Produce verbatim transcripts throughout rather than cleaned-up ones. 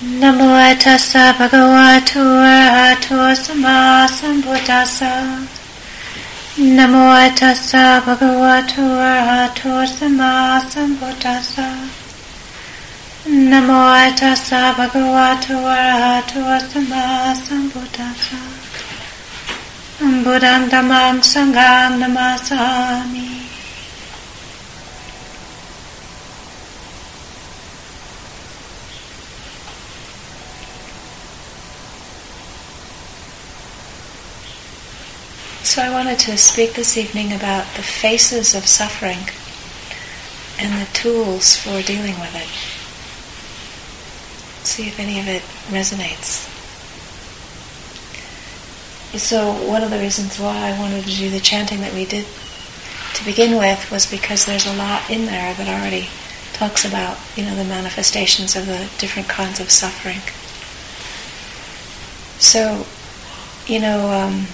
Namo tassa bhagavato arahato sammasambuddhassa. Namo tassa bhagavato arahato sammasambuddhassa. Namo tassa bhagavato arahato sammasambuddhassa. Buddham dhammam sangham namasami. So I wanted to speak this evening about the faces of suffering and the tools for dealing with it. See if any of it resonates. So one of the reasons why I wanted to do the chanting that we did to begin with was because there's a lot in there that already talks about, you know, the manifestations of the different kinds of suffering. So, you know, um,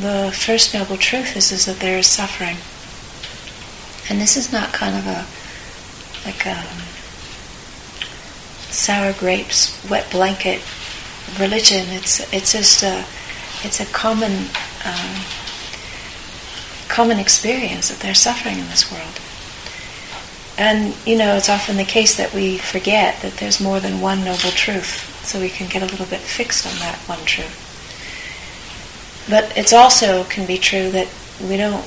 the first noble truth is, is that there is suffering. And this is not kind of a, like a sour grapes, wet blanket religion. It's it's just a, it's a common, um, common experience that there's suffering in this world. And, you know, it's often the case that we forget that there's more than one noble truth, so we can get a little bit fixed on that one truth. But it's also can be true that we don't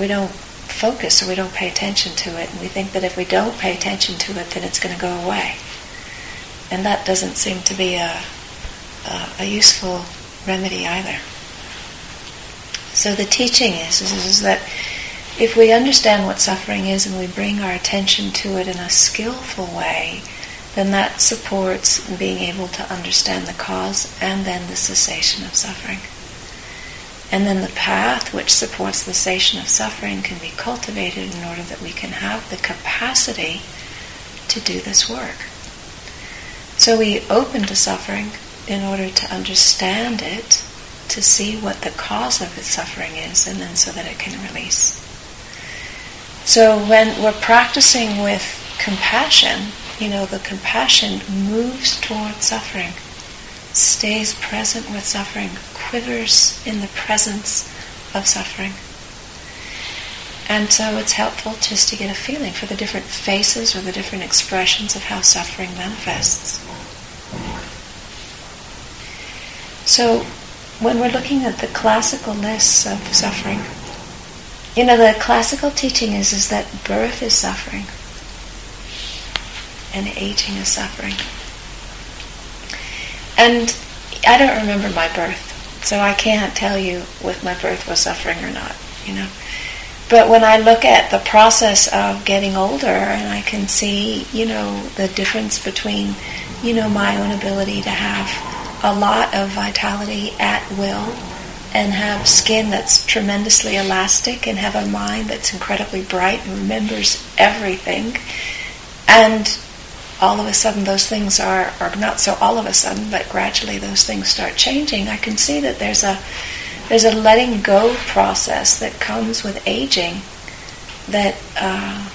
we don't focus or we don't pay attention to it, and we think that if we don't pay attention to it, then it's going to go away. And that doesn't seem to be a, a, a useful remedy either. So the teaching is, is, is that if we understand what suffering is and we bring our attention to it in a skillful way, then that supports being able to understand the cause and then the cessation of suffering. And then the path which supports the cessation of suffering can be cultivated in order that we can have the capacity to do this work. So we open to suffering in order to understand it, to see what the cause of the suffering is, and then so that it can release. So when we're practicing with compassion, you know, the compassion moves towards suffering, stays present with suffering, quivers in the presence of suffering. And so it's helpful just to get a feeling for the different faces or the different expressions of how suffering manifests. So when we're looking at the classical lists of suffering, you know, the classical teaching is, is that birth is suffering and aging is suffering. And I don't remember my birth, so I can't tell you if my birth was suffering or not, you know. But when I look at the process of getting older, and I can see, you know, the difference between, you know, my own ability to have a lot of vitality at will and have skin that's tremendously elastic and have a mind that's incredibly bright and remembers everything, and all of a sudden those things are, or not so all of a sudden, but gradually those things start changing. I can see that there's a there's a letting go process that comes with aging that uh,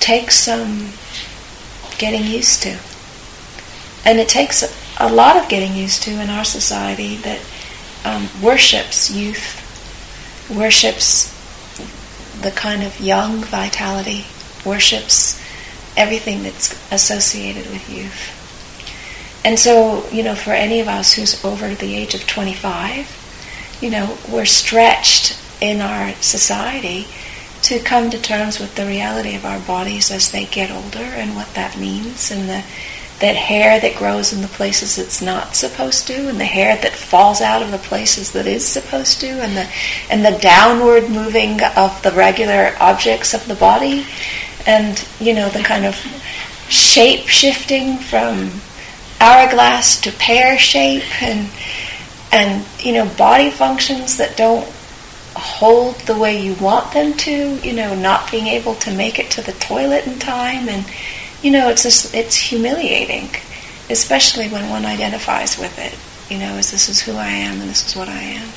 takes some getting used to. And it takes a lot of getting used to in our society that um, worships youth, worships the kind of young vitality, worships everything that's associated with youth. And so, you know, for any of us who's over the age of twenty-five, you know, we're stretched in our society to come to terms with the reality of our bodies as they get older and what that means, and the that hair that grows in the places it's not supposed to, and the hair that falls out of the places that is supposed to, and the and the downward moving of the regular objects of the body. And, you know, the kind of shape-shifting from hourglass to pear shape, and, and you know, body functions that don't hold the way you want them to, you know, not being able to make it to the toilet in time. And, you know, it's just, it's humiliating, especially when one identifies with it, you know, as this is who I am and this is what I am.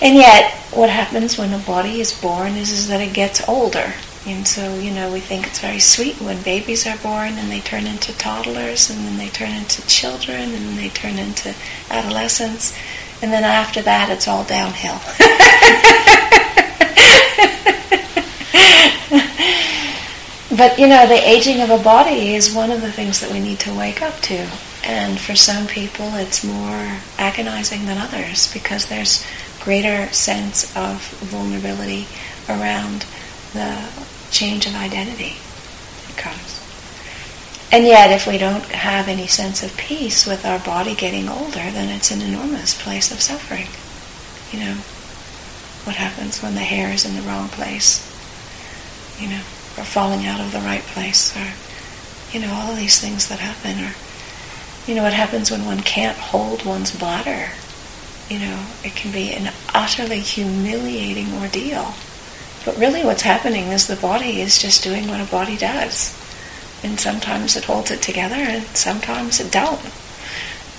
And yet, what happens when a body is born is, is that it gets older. And so, you know, we think it's very sweet when babies are born and they turn into toddlers, and then they turn into children, and they turn into adolescents. And then after that, it's all downhill. But, you know, the aging of a body is one of the things that we need to wake up to. And for some people, it's more agonizing than others because there's greater sense of vulnerability around the change of identity that comes. And yet, if we don't have any sense of peace with our body getting older, then it's an enormous place of suffering. You know, what happens when the hair is in the wrong place? You know, or falling out of the right place, or, you know, all of these things that happen. Or, you know, what happens when one can't hold one's bladder? You know, it can be an utterly humiliating ordeal. But really what's happening is the body is just doing what a body does. And sometimes it holds it together, and sometimes it don't.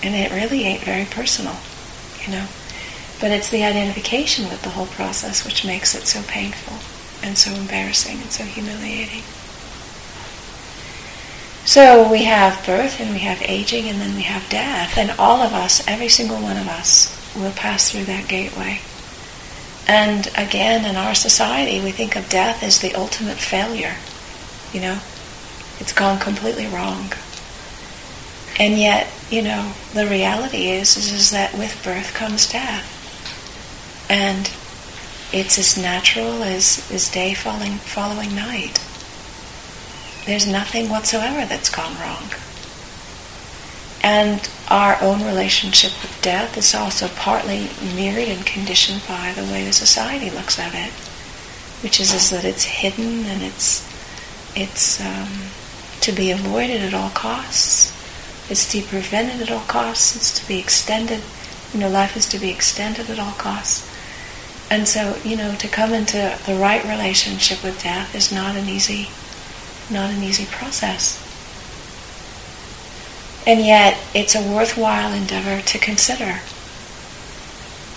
And it really ain't very personal, you know. But it's the identification with the whole process which makes it so painful and so embarrassing and so humiliating. So we have birth, and we have aging, and then we have death. And all of us, every single one of us, will pass through that gateway. And again, in our society, we think of death as the ultimate failure. You know, it's gone completely wrong. And yet, you know, the reality is, is, is that with birth comes death. And it's as natural as, as day falling, following night. There's nothing whatsoever that's gone wrong. And our own relationship with death is also partly mirrored and conditioned by the way the society looks at it, which is, is that it's hidden and it's it's um, to be avoided at all costs. It's to be prevented at all costs. It's to be extended. You know, life is to be extended at all costs. And so, you know, to come into the right relationship with death is not an easy, not an easy process. And yet, it's a worthwhile endeavor to consider.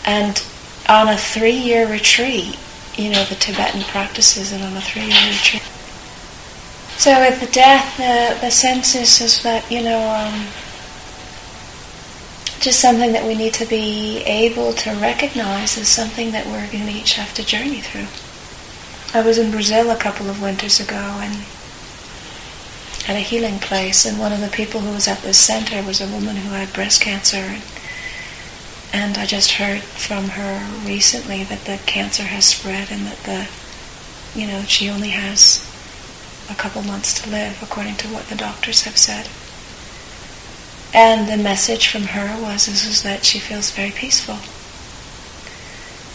And on a three-year retreat, you know, the Tibetan practices it on a three-year retreat. So with the death, the, the sense is, is that, you know, um, just something that we need to be able to recognize as something that we're going to each have to journey through. I was in Brazil a couple of winters ago, and at a healing place, and one of the people who was at this center was a woman who had breast cancer, and, and I just heard from her recently that the cancer has spread, and that the, you know, she only has a couple months to live, according to what the doctors have said. And the message from her was is, is that she feels very peaceful.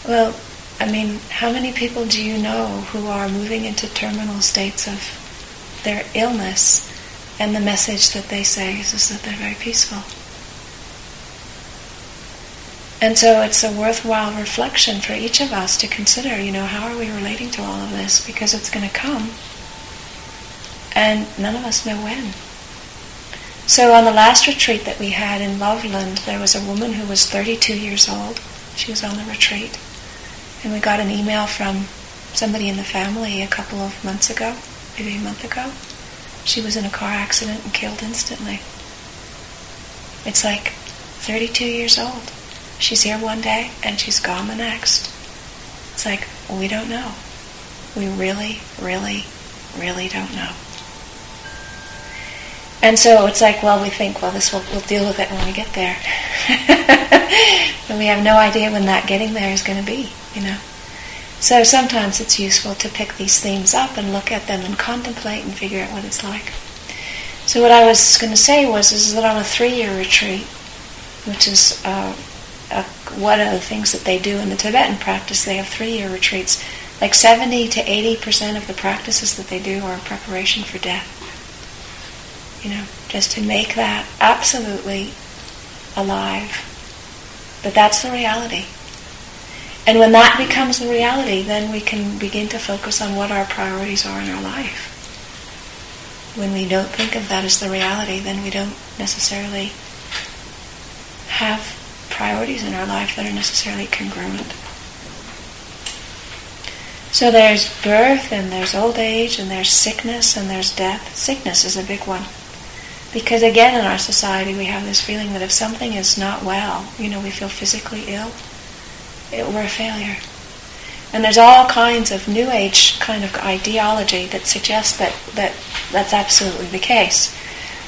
Well, I mean, how many people do you know who are moving into terminal states of their illness, and the message that they say is, is that they're very peaceful? And so it's a worthwhile reflection for each of us to consider, you know, how are we relating to all of this? Because it's going to come, and none of us know when. So on the last retreat that we had in Loveland, there was a woman who was thirty-two years old. She was on the retreat. And we got an email from somebody in the family a couple of months ago, maybe a month ago. She was in a car accident and killed instantly. It's like thirty-two years old. She's here one day and she's gone the next. It's like, we don't know. We really, really, really don't know. And so it's like, well, we think, well, this will, we'll deal with it when we get there. And we have no idea when that getting there is going to be, you know. So sometimes it's useful to pick these themes up and look at them and contemplate and figure out what it's like. So what I was going to say was is that on a three-year retreat, which is uh, a, one of the things that they do in the Tibetan practice, they have three-year retreats. Like seventy to eighty percent of the practices that they do are in preparation for death. You know, just to make that absolutely alive. But that's the reality. And when that becomes the reality, then we can begin to focus on what our priorities are in our life. When we don't think of that as the reality, then we don't necessarily have priorities in our life that are necessarily congruent. So there's birth, and there's old age, and there's sickness, and there's death. Sickness is a big one. Because again, in our society, we have this feeling that if something is not well, you know, we feel physically ill, it, we're a failure. And there's all kinds of New Age kind of ideology that suggests that, that that's absolutely the case.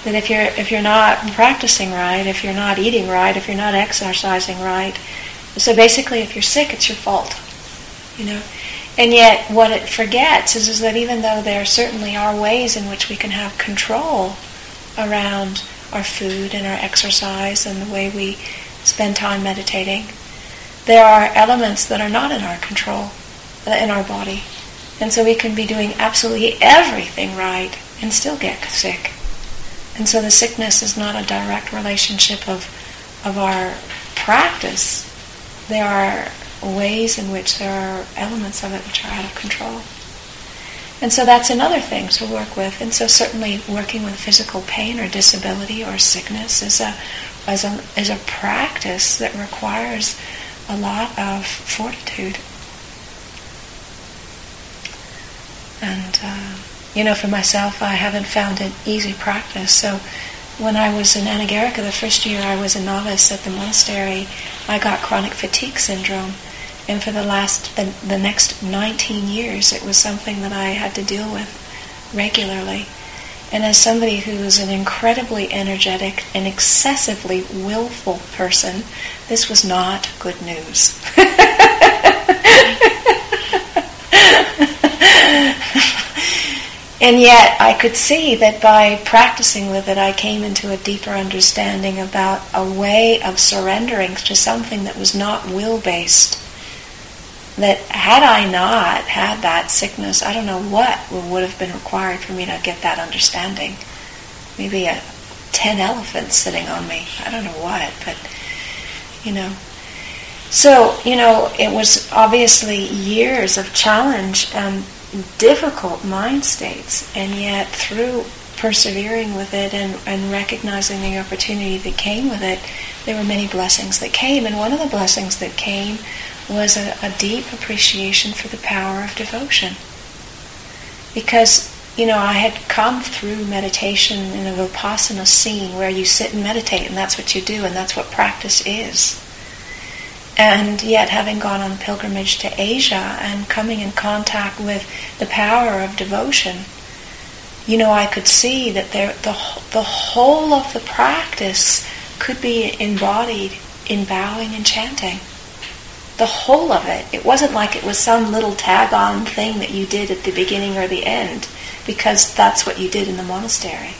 That if you're if you're not practicing right, if you're not eating right, if you're not exercising right, so basically if you're sick, it's your fault, you know. And yet what it forgets is, is that even though there certainly are ways in which we can have control around our food and our exercise and the way we spend time meditating, there are elements that are not in our control, in our body. And so we can be doing absolutely everything right and still get sick. And so the sickness is not a direct relationship of of our practice. There are ways in which there are elements of it which are out of control. And so that's another thing to work with. And so certainly working with physical pain or disability or sickness is a is a, is a practice that requires a lot of fortitude. And, uh, you know, for myself, I haven't found an easy practice. So when I was in Anagarika, the first year I was a novice at the monastery, I got chronic fatigue syndrome. And for the last, the, the next nineteen years, it was something that I had to deal with regularly. And as somebody who is an incredibly energetic and excessively willful person, this was not good news. And yet I could see that by practicing with it, I came into a deeper understanding about a way of surrendering to something that was not will-based. That had I not had that sickness, I don't know what would have been required for me to get that understanding. Maybe a ten elephants sitting on me. I don't know what, but, you know. So, you know, it was obviously years of challenge and difficult mind states, and yet through persevering with it and, and recognizing the opportunity that came with it, there were many blessings that came. And one of the blessings that came was a, a deep appreciation for the power of devotion. Because, you know, I had come through meditation in a Vipassana scene where you sit and meditate, and that's what you do, and that's what practice is. And yet, having gone on pilgrimage to Asia and coming in contact with the power of devotion, you know, I could see that there, the the whole of the practice could be embodied in bowing and chanting. The whole of it. It wasn't like it was some little tag-on thing that you did at the beginning or the end, because that's what you did in the monastery.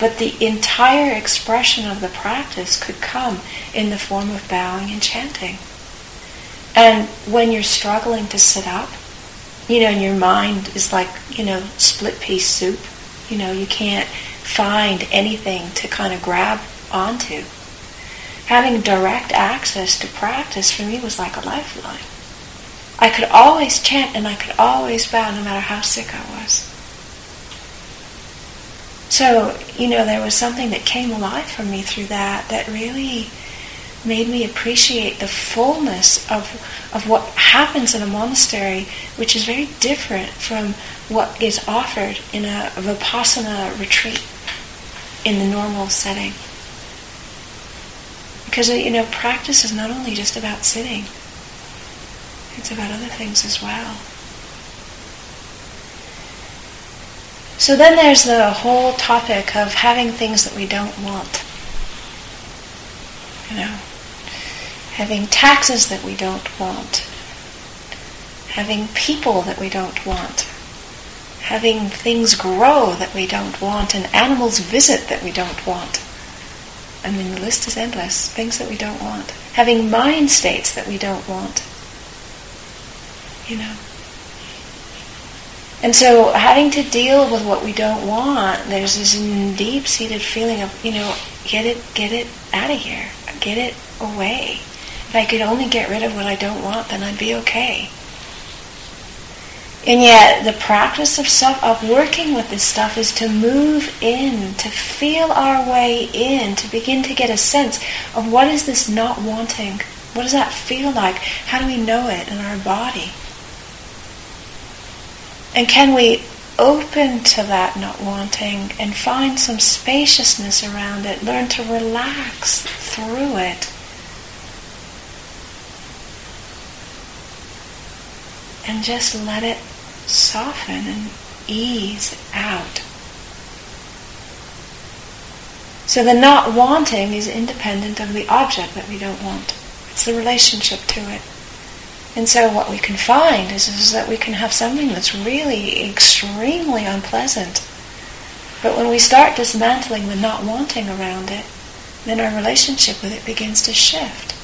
But the entire expression of the practice could come in the form of bowing and chanting. And when you're struggling to sit up, you know, and your mind is like, you know, split-pea soup, you know, you can't find anything to kind of grab onto. Having direct access to practice for me was like a lifeline. I could always chant and I could always bow no matter how sick I was. So, you know, there was something that came alive for me through that that really made me appreciate the fullness of of what happens in a monastery, which is very different from what is offered in a Vipassana retreat in the normal setting. Because, you know, practice is not only just about sitting. It's about other things as well. So then there's the whole topic of having things that we don't want. You know, having taxes that we don't want. Having people that we don't want. Having things grow that we don't want, and animals visit that we don't want. I mean, the list is endless. Things that we don't want. Having mind states that we don't want. You know. And so having to deal with what we don't want, there's this deep-seated feeling of, you know, get it, get it out of here. Get it away. If I could only get rid of what I don't want, then I'd be okay. And yet, the practice of self, of working with this stuff is to move in, to feel our way in, to begin to get a sense of what is this not wanting? What does that feel like? How do we know it in our body? And can we open to that not wanting and find some spaciousness around it, learn to relax through it, and just let it soften and ease out. So the not wanting is independent of the object that we don't want. It's the relationship to it. And so what we can find is, is that we can have something that's really extremely unpleasant. But when we start dismantling the not wanting around it, then our relationship with it begins to shift.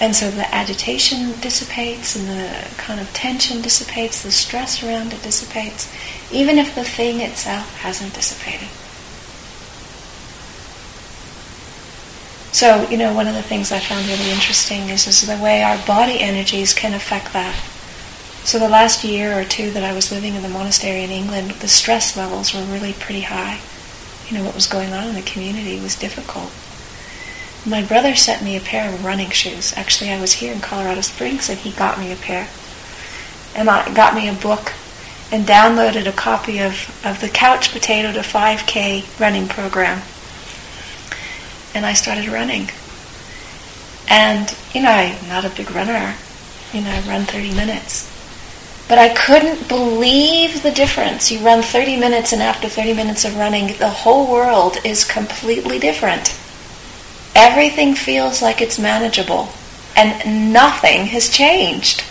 And so the agitation dissipates, and the kind of tension dissipates, the stress around it dissipates, even if the thing itself hasn't dissipated. So, you know, one of the things I found really interesting is, is the way our body energies can affect that. So the last year or two that I was living in the monastery in England, the stress levels were really pretty high. You know, what was going on in the community was difficult. My brother sent me a pair of running shoes. Actually, I was here in Colorado Springs, and he got me a pair. And I got me a book and downloaded a copy of, of the Couch Potato to five K running program. And I started running. And, you know, I'm not a big runner. You know, I run thirty minutes. But I couldn't believe the difference. You run thirty minutes, and after thirty minutes of running, the whole world is completely different. Everything feels like it's manageable. And nothing has changed.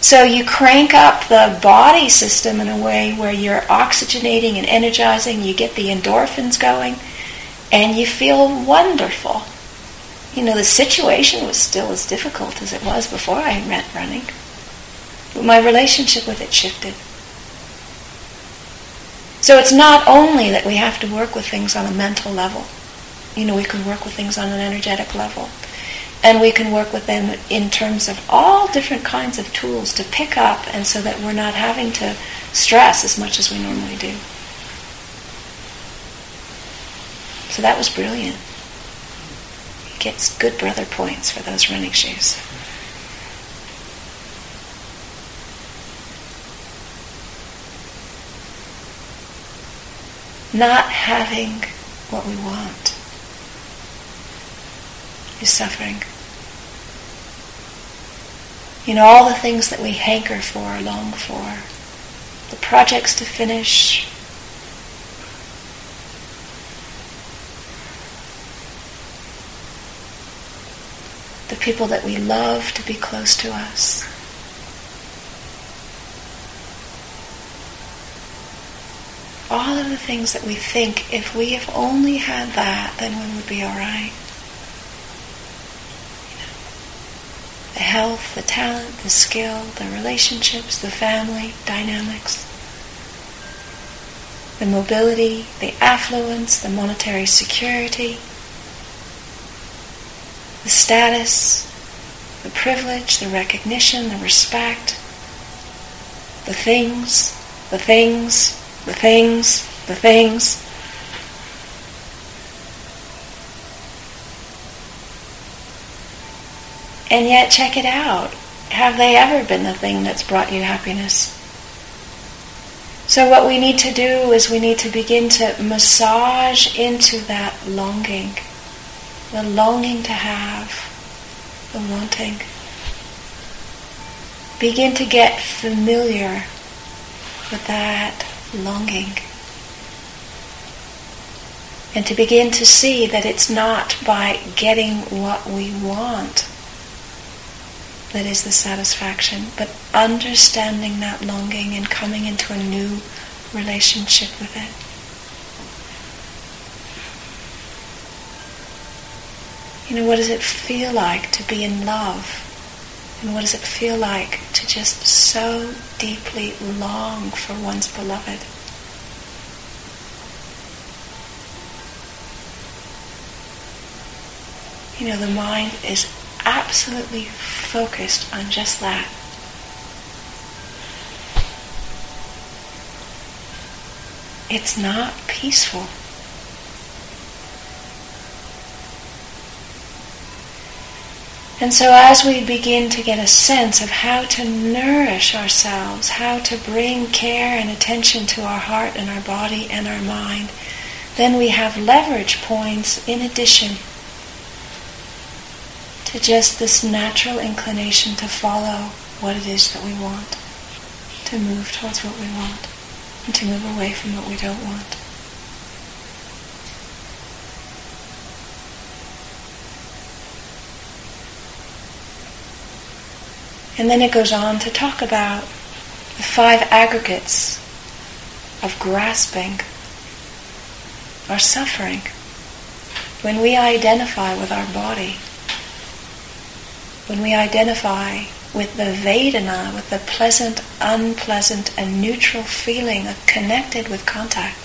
So you crank up the body system in a way where you're oxygenating and energizing. You get the endorphins going. And you feel wonderful. You know, the situation was still as difficult as it was before I went running. But my relationship with it shifted. So it's not only that we have to work with things on a mental level. You know, we can work with things on an energetic level. And we can work with them in terms of all different kinds of tools to pick up, and so that we're not having to stress as much as we normally do. So that was brilliant. He gets good brother points for those running shoes. Not having what we want is suffering. You know, all the things that we hanker for, long for, the projects to finish, the people that we love to be close to us. All of the things that we think, if we have only had that, then we would be all right. You know, the health, the talent, the skill, the relationships, the family dynamics, the mobility, the affluence, the monetary security, the status, the privilege, the recognition, the respect, the things, the things, the things, the things. And yet, check it out. Have they ever been the thing that's brought you happiness? So what we need to do is we need to begin to massage into that longing. The longing to have, the wanting. Begin to get familiar with that longing. And to begin to see that it's not by getting what we want that is the satisfaction, but understanding that longing and coming into a new relationship with it. You know, what does it feel like to be in love? And what does it feel like to just so deeply long for one's beloved? You know, the mind is absolutely focused on just that. It's not peaceful. And so as we begin to get a sense of how to nourish ourselves, how to bring care and attention to our heart and our body and our mind, then we have leverage points in addition to just this natural inclination to follow what it is that we want, to move towards what we want, and to move away from what we don't want. And then it goes on to talk about the five aggregates of grasping or suffering. When we identify with our body, when we identify with the vedana, with the pleasant, unpleasant, and neutral feeling of connected with contact,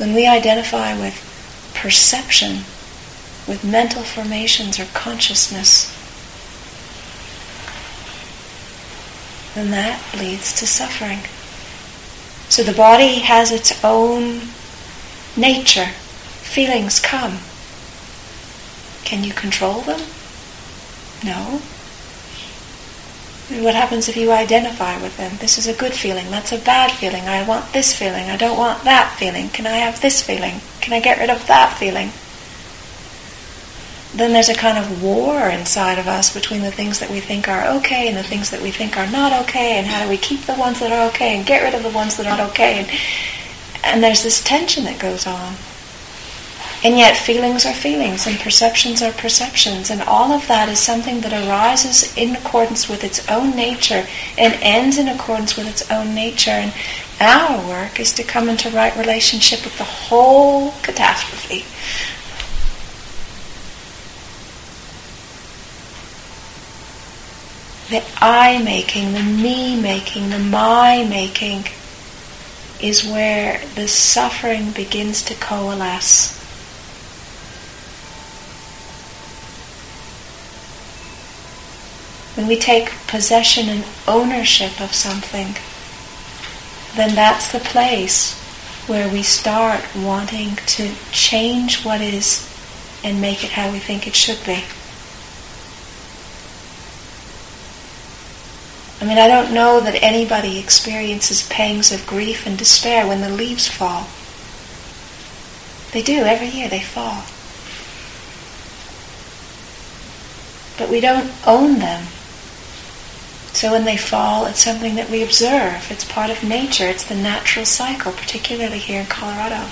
when we identify with perception, with mental formations or consciousness, then that leads to suffering. So the body has its own nature. Feelings come. Can you control them? No. And what happens if you identify with them? This is a good feeling, that's a bad feeling, I want this feeling, I don't want that feeling, can I have this feeling, can I get rid of that feeling? Then there's a kind of war inside of us between the things that we think are okay and the things that we think are not okay, and how do we keep the ones that are okay and get rid of the ones that are not okay. And, and there's this tension that goes on. And yet feelings are feelings and perceptions are perceptions, and all of that is something that arises in accordance with its own nature and ends in accordance with its own nature. And our work is to come into right relationship with the whole catastrophe. The I-making, the me-making, the my-making is where the suffering begins to coalesce. When we take possession and ownership of something, then that's the place where we start wanting to change what is and make it how we think it should be. I mean, I don't know that anybody experiences pangs of grief and despair when the leaves fall. They do, every year they fall. But we don't own them. So when they fall, it's something that we observe. It's part of nature. It's the natural cycle, particularly here in Colorado.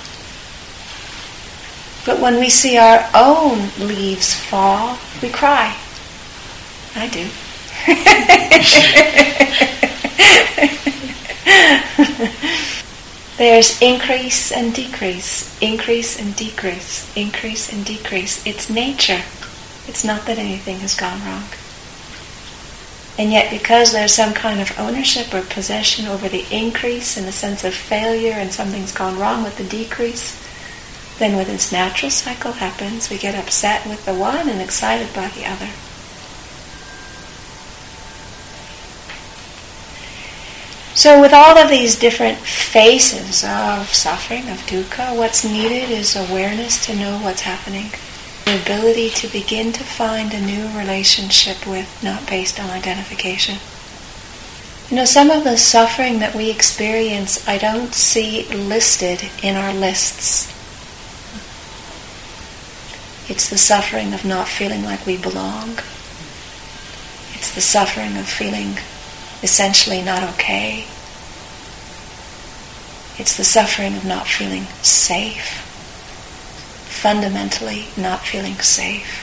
But when we see our own leaves fall, we cry. I do. There's increase and decrease, increase and decrease, increase and decrease. It's nature. It's not that anything has gone wrong. And yet because there's some kind of ownership or possession over the increase and a sense of failure and something's gone wrong with the decrease, then when this natural cycle happens, we get upset with the one and excited by the other. So with all of these different faces of suffering, of dukkha, what's needed is awareness to know what's happening. The ability to begin to find a new relationship with, not based on identification. You know, some of the suffering that we experience, I don't see listed in our lists. It's the suffering of not feeling like we belong. It's the suffering of feeling essentially not okay. It's the suffering of not feeling safe. Fundamentally not feeling safe.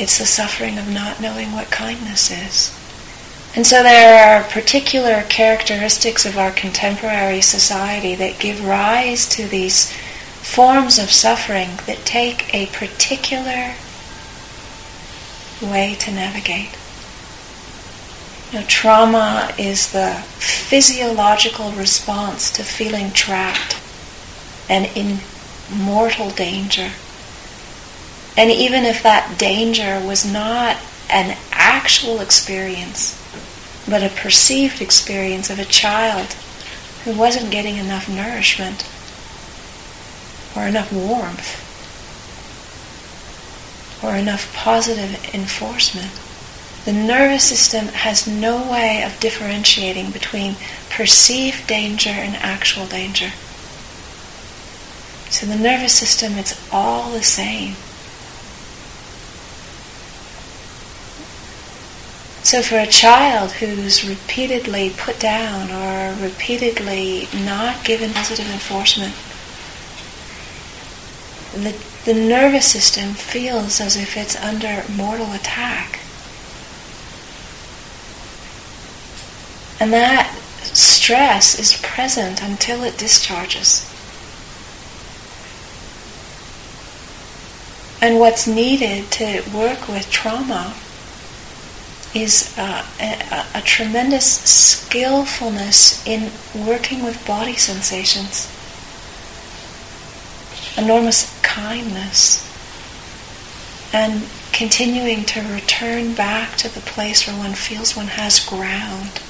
It's the suffering of not knowing what kindness is. And so there are particular characteristics of our contemporary society that give rise to these forms of suffering that take a particular way to navigate. You know, trauma is the physiological response to feeling trapped and in mortal danger. And even if that danger was not an actual experience, but a perceived experience of a child who wasn't getting enough nourishment or enough warmth, or enough positive enforcement, the nervous system has no way of differentiating between perceived danger and actual danger. So the nervous system, it's all the same. So for a child who's repeatedly put down or repeatedly not given positive enforcement, the, the nervous system feels as if it's under mortal attack. And that stress is present until it discharges. And what's needed to work with trauma is uh, a, a tremendous skillfulness in working with body sensations, enormous kindness, and continuing to return back to the place where one feels one has ground.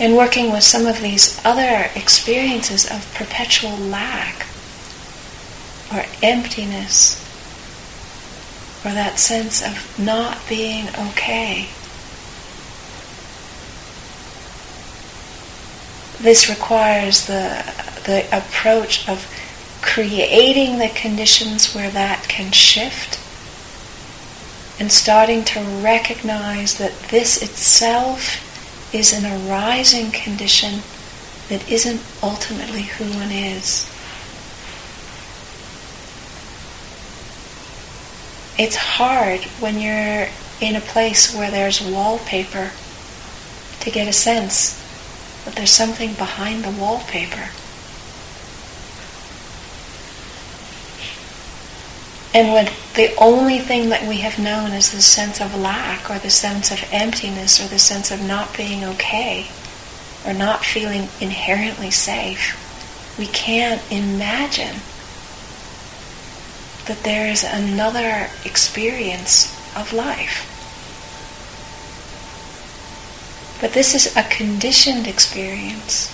And working with some of these other experiences of perpetual lack, or emptiness, or that sense of not being okay. This requires the, the approach of creating the conditions where that can shift, and starting to recognize that this itself is an arising condition that isn't ultimately who one is. It's hard when you're in a place where there's wallpaper to get a sense that there's something behind the wallpaper. And when the only thing that we have known is the sense of lack or the sense of emptiness or the sense of not being okay or not feeling inherently safe, we can't imagine that there is another experience of life. But this is a conditioned experience.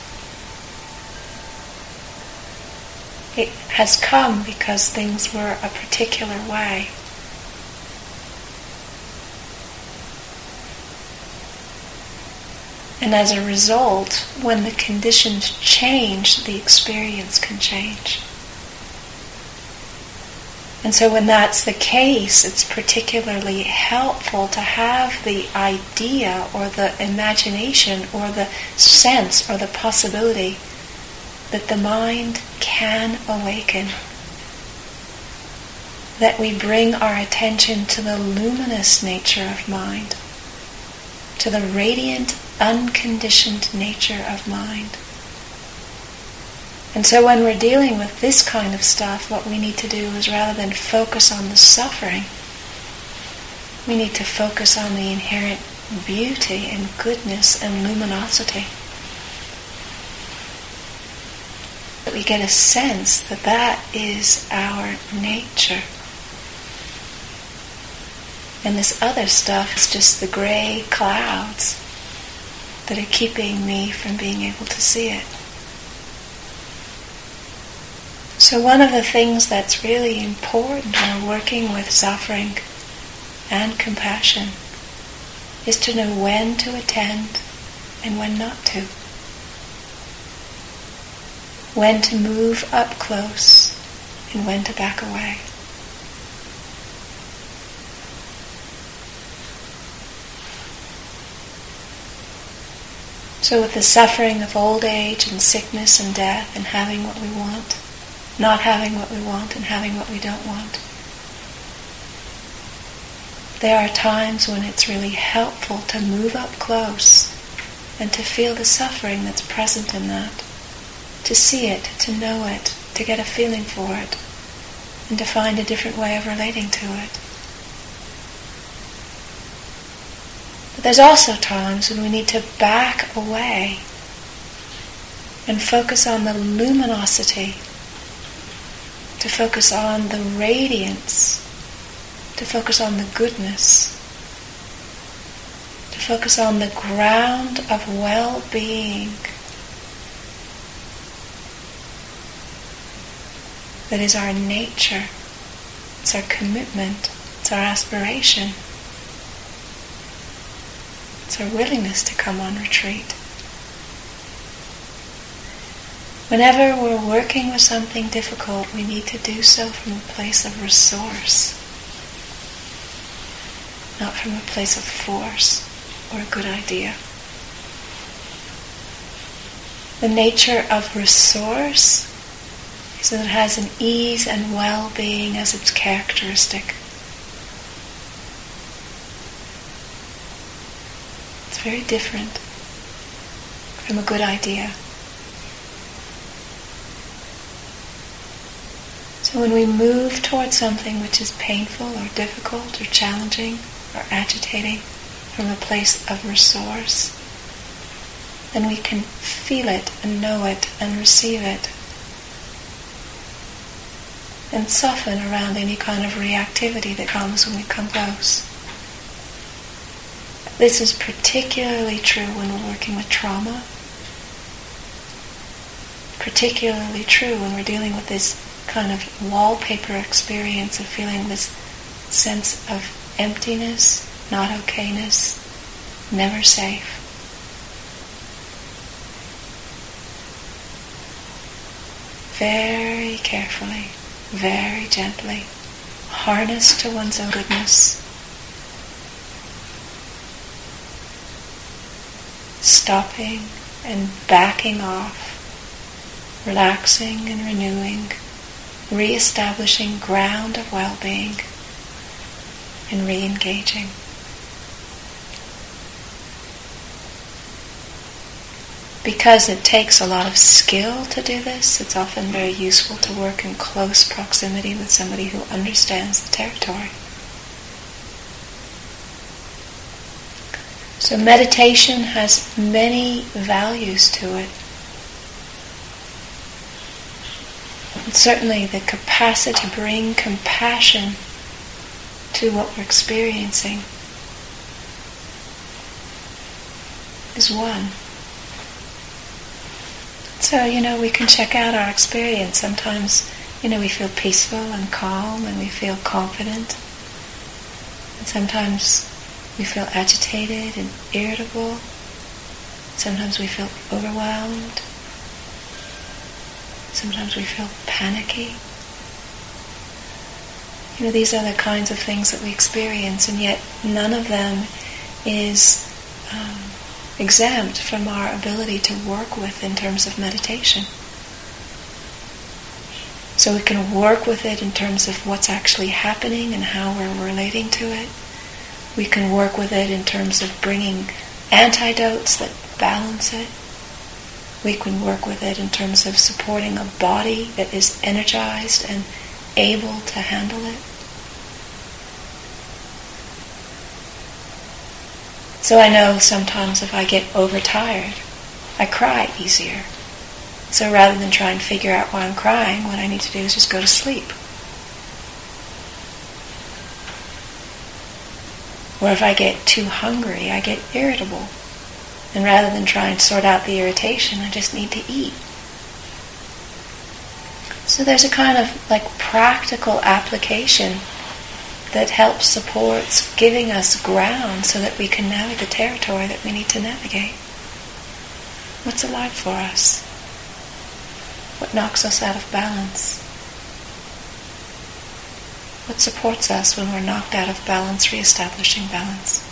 It has come because things were a particular way. And as a result, when the conditions change, the experience can change. And so when that's the case, it's particularly helpful to have the idea or the imagination or the sense or the possibility that the mind can awaken. That we bring our attention to the luminous nature of mind, to the radiant, unconditioned nature of mind. And so when we're dealing with this kind of stuff, what we need to do is rather than focus on the suffering, we need to focus on the inherent beauty and goodness and luminosity. That we get a sense that that is our nature. And this other stuff is just the gray clouds that are keeping me from being able to see it. So one of the things that's really important when working with suffering and compassion is to know when to attend and when not to. When to move up close and when to back away. So with the suffering of old age and sickness and death and having what we want, not having what we want and having what we don't want. There are times when it's really helpful to move up close and to feel the suffering that's present in that, to see it, to know it, to get a feeling for it, and to find a different way of relating to it. But there's also times when we need to back away and focus on the luminosity, to focus on the radiance, to focus on the goodness, to focus on the ground of well-being, that is our nature, it's our commitment, it's our aspiration, it's our willingness to come on retreat. Whenever we're working with something difficult, we need to do so from a place of resource, not from a place of force or a good idea. The nature of resource is that it has an ease and well-being as its characteristic. It's very different from a good idea. So when we move towards something which is painful or difficult or challenging or agitating from a place of resource, then we can feel it and know it and receive it and soften around any kind of reactivity that comes when we come close. This is particularly true when we're working with trauma, particularly true when we're dealing with this kind of wallpaper experience of feeling this sense of emptiness, not okayness, never safe. Very carefully, very gently, harness to one's own goodness. Stopping and backing off, relaxing and renewing, re-establishing ground of well-being and re-engaging. Because it takes a lot of skill to do this, it's often very useful to work in close proximity with somebody who understands the territory. So meditation has many values to it. And certainly the capacity to bring compassion to what we're experiencing is one. So, you know, we can check out our experience. Sometimes, you know, we feel peaceful and calm and we feel confident. And sometimes we feel agitated and irritable. Sometimes we feel overwhelmed. Sometimes we feel panicky. You know, these are the kinds of things that we experience, and yet none of them is um, exempt from our ability to work with in terms of meditation. So we can work with it in terms of what's actually happening and how we're relating to it. We can work with it in terms of bringing antidotes that balance it. We can work with it in terms of supporting a body that is energized and able to handle it. So I know sometimes if I get overtired, I cry easier. So rather than try and figure out why I'm crying, what I need to do is just go to sleep. Or if I get too hungry, I get irritable. And rather than try and sort out the irritation, I just need to eat. So there's a kind of like practical application that helps supports giving us ground so that we can navigate the territory that we need to navigate. What's alive for us? What knocks us out of balance? What supports us when we're knocked out of balance, reestablishing balance?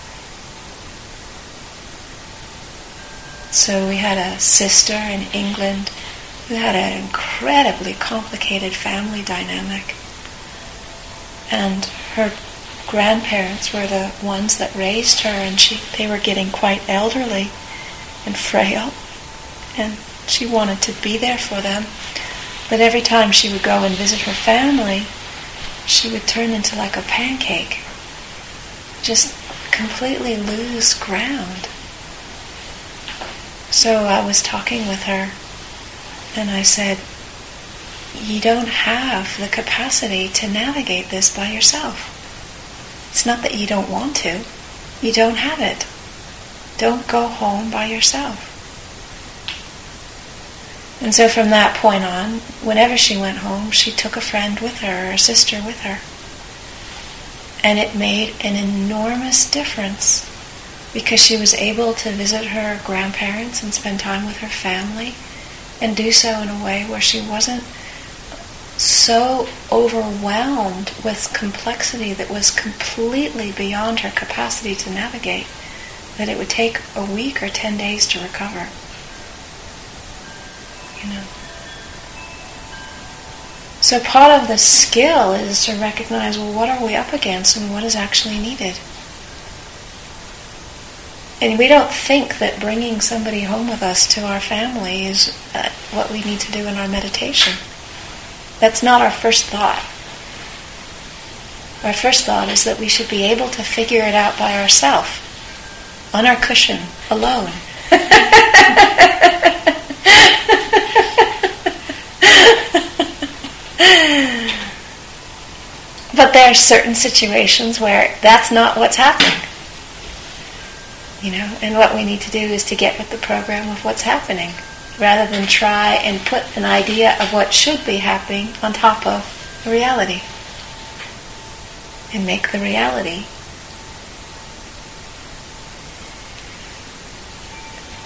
So we had a sister in England who had an incredibly complicated family dynamic. And her grandparents were the ones that raised her, and she they were getting quite elderly and frail, and she wanted to be there for them. But every time she would go and visit her family, she would turn into like a pancake, just completely lose ground. So I was talking with her, and I said, you don't have the capacity to navigate this by yourself. It's not that you don't want to. You don't have it. Don't go home by yourself. And so from that point on, whenever she went home, she took a friend with her, or a sister with her. And it made an enormous difference, because she was able to visit her grandparents and spend time with her family, and do so in a way where she wasn't so overwhelmed with complexity that was completely beyond her capacity to navigate, that it would take a week or ten days to recover. You know. So part of the skill is to recognize, well, what are we up against and what is actually needed? And we don't think that bringing somebody home with us to our family is uh, what we need to do in our meditation. That's not our first thought. Our first thought is that we should be able to figure it out by ourselves, on our cushion, alone. But there are certain situations where that's not what's happening. You know, and what we need to do is to get with the program of what's happening, rather than try and put an idea of what should be happening on top of the reality, and make the reality.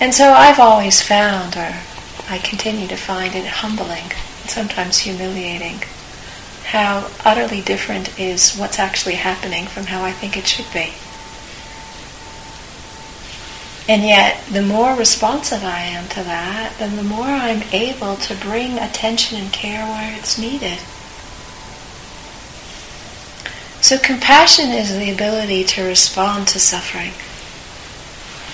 And so I've always found, or I continue to find it humbling, and sometimes humiliating, how utterly different is what's actually happening from how I think it should be. And yet, the more responsive I am to that, then the more I'm able to bring attention and care where it's needed. So compassion is the ability to respond to suffering,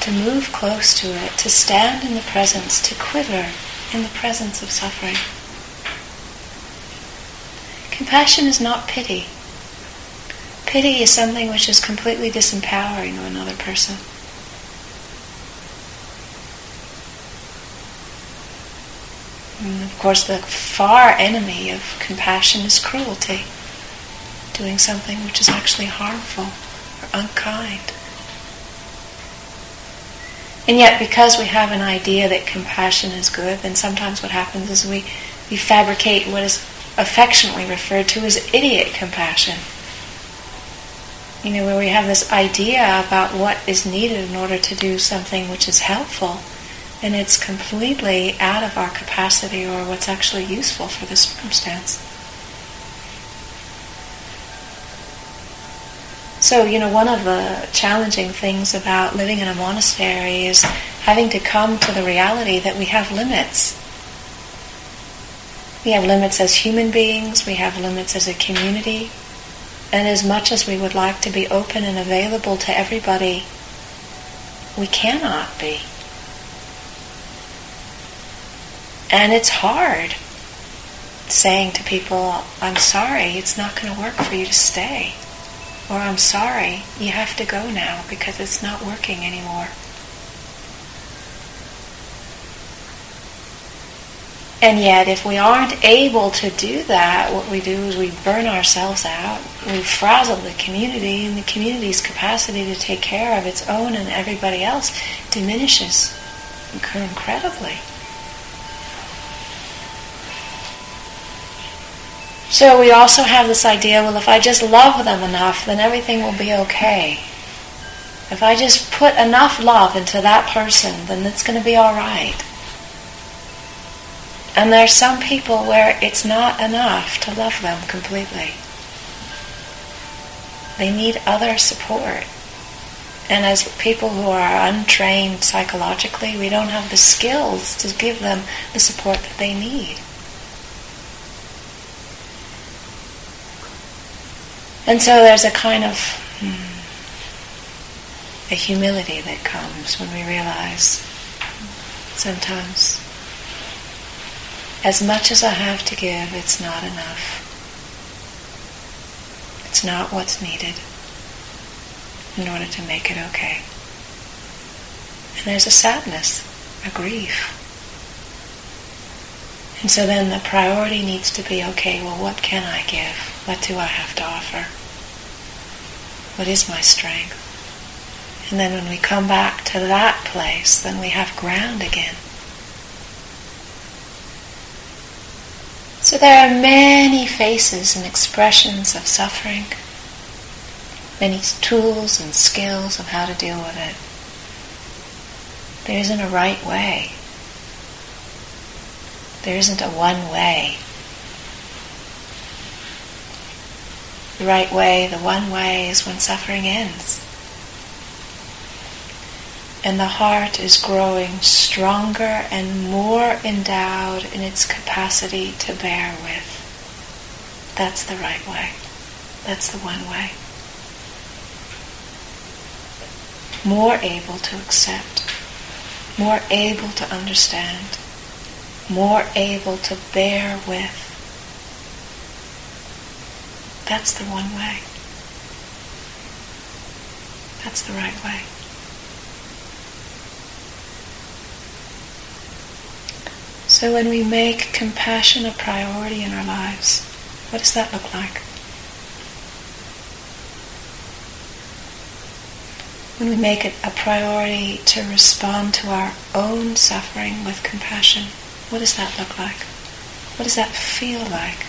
to move close to it, to stand in the presence, to quiver in the presence of suffering. Compassion is not pity. Pity is something which is completely disempowering of another person. And of course, the far enemy of compassion is cruelty, doing something which is actually harmful or unkind. And yet, because we have an idea that compassion is good, then sometimes what happens is we, we fabricate what is affectionately referred to as idiot compassion. You know, where we have this idea about what is needed in order to do something which is helpful, and it's completely out of our capacity or what's actually useful for the circumstance. So, you know, one of the challenging things about living in a monastery is having to come to the reality that we have limits. We have limits as human beings, we have limits as a community, and as much as we would like to be open and available to everybody, we cannot be. And it's hard saying to people, I'm sorry, it's not going to work for you to stay. Or I'm sorry, you have to go now because it's not working anymore. And yet, if we aren't able to do that, what we do is we burn ourselves out, we frazzle the community, and the community's capacity to take care of its own and everybody else diminishes incredibly. So we also have this idea, well, if I just love them enough, then everything will be okay. If I just put enough love into that person, then it's going to be all right. And there's some people where it's not enough to love them completely. They need other support. And as people who are untrained psychologically, we don't have the skills to give them the support that they need. And so there's a kind of hmm, a humility that comes when we realize sometimes as much as I have to give, it's not enough. It's not what's needed in order to make it okay. And there's a sadness, a grief. And so then the priority needs to be, okay, well, what can I give? What do I have to offer? What is my strength? And then when we come back to that place, then we have ground again. So there are many faces and expressions of suffering, many tools and skills of how to deal with it. There isn't a right way. There isn't a one way. The right way, the one way, is when suffering ends. And the heart is growing stronger and more endowed in its capacity to bear with. That's the right way. That's the one way. More able to accept, more able to understand, more able to bear with. That's the one way. That's the right way. So when we make compassion a priority in our lives, what does that look like? When we make it a priority to respond to our own suffering with compassion, what does that look like? What does that feel like?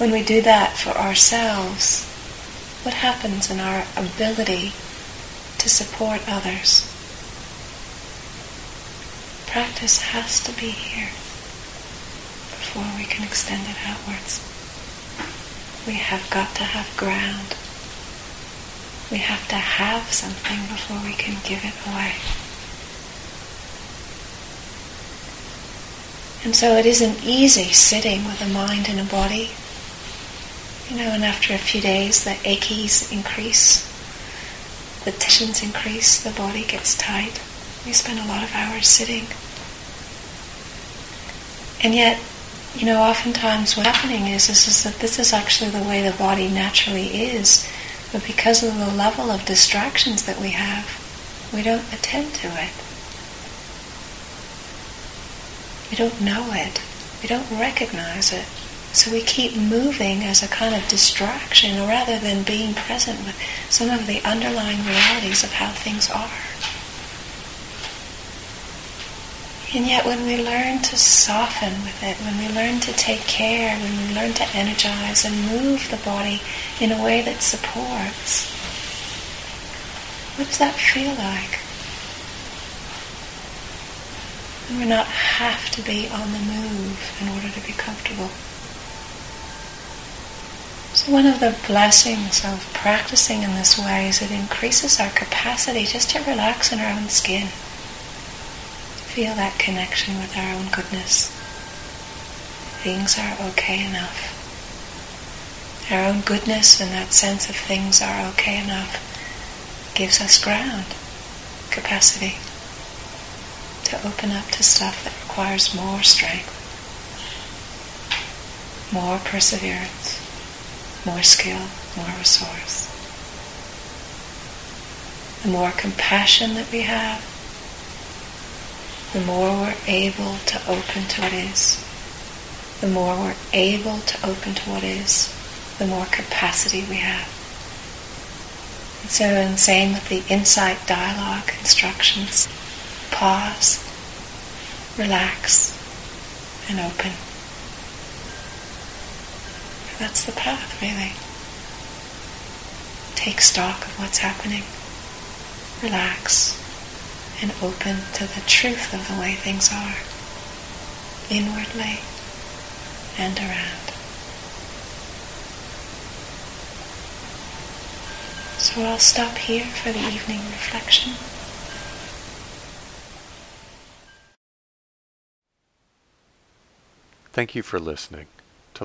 When we do that for ourselves, what happens in our ability to support others? Practice has to be here before we can extend it outwards. We have got to have ground. We have to have something before we can give it away. And so it isn't easy sitting with a mind and a body. You know, and after a few days the aches increase, the tensions increase, the body gets tight. We spend a lot of hours sitting. And yet, you know, oftentimes what's happening is, is, is that this is actually the way the body naturally is. But because of the level of distractions that we have, we don't attend to it. We don't know it. We don't recognize it. So we keep moving as a kind of distraction rather than being present with some of the underlying realities of how things are. And yet when we learn to soften with it, when we learn to take care, when we learn to energize and move the body in a way that supports, what does that feel like? And we're not have to be on the move in order to be comfortable. So one of the blessings of practicing in this way is it increases our capacity just to relax in our own skin. Feel that connection with our own goodness. Things are okay enough. Our own goodness and that sense of things are okay enough gives us ground, capacity to open up to stuff that requires more strength, more perseverance, more skill, more resource. The more compassion that we have, the more we're able to open to what is. The more we're able to open to what is, the more capacity we have. And so, and same with the insight dialogue instructions. Pause, relax, and open. That's the path, really. Take stock of what's happening. Relax. And open to the truth of the way things are, inwardly and around. So I'll stop here for the evening reflection. Thank you for listening. To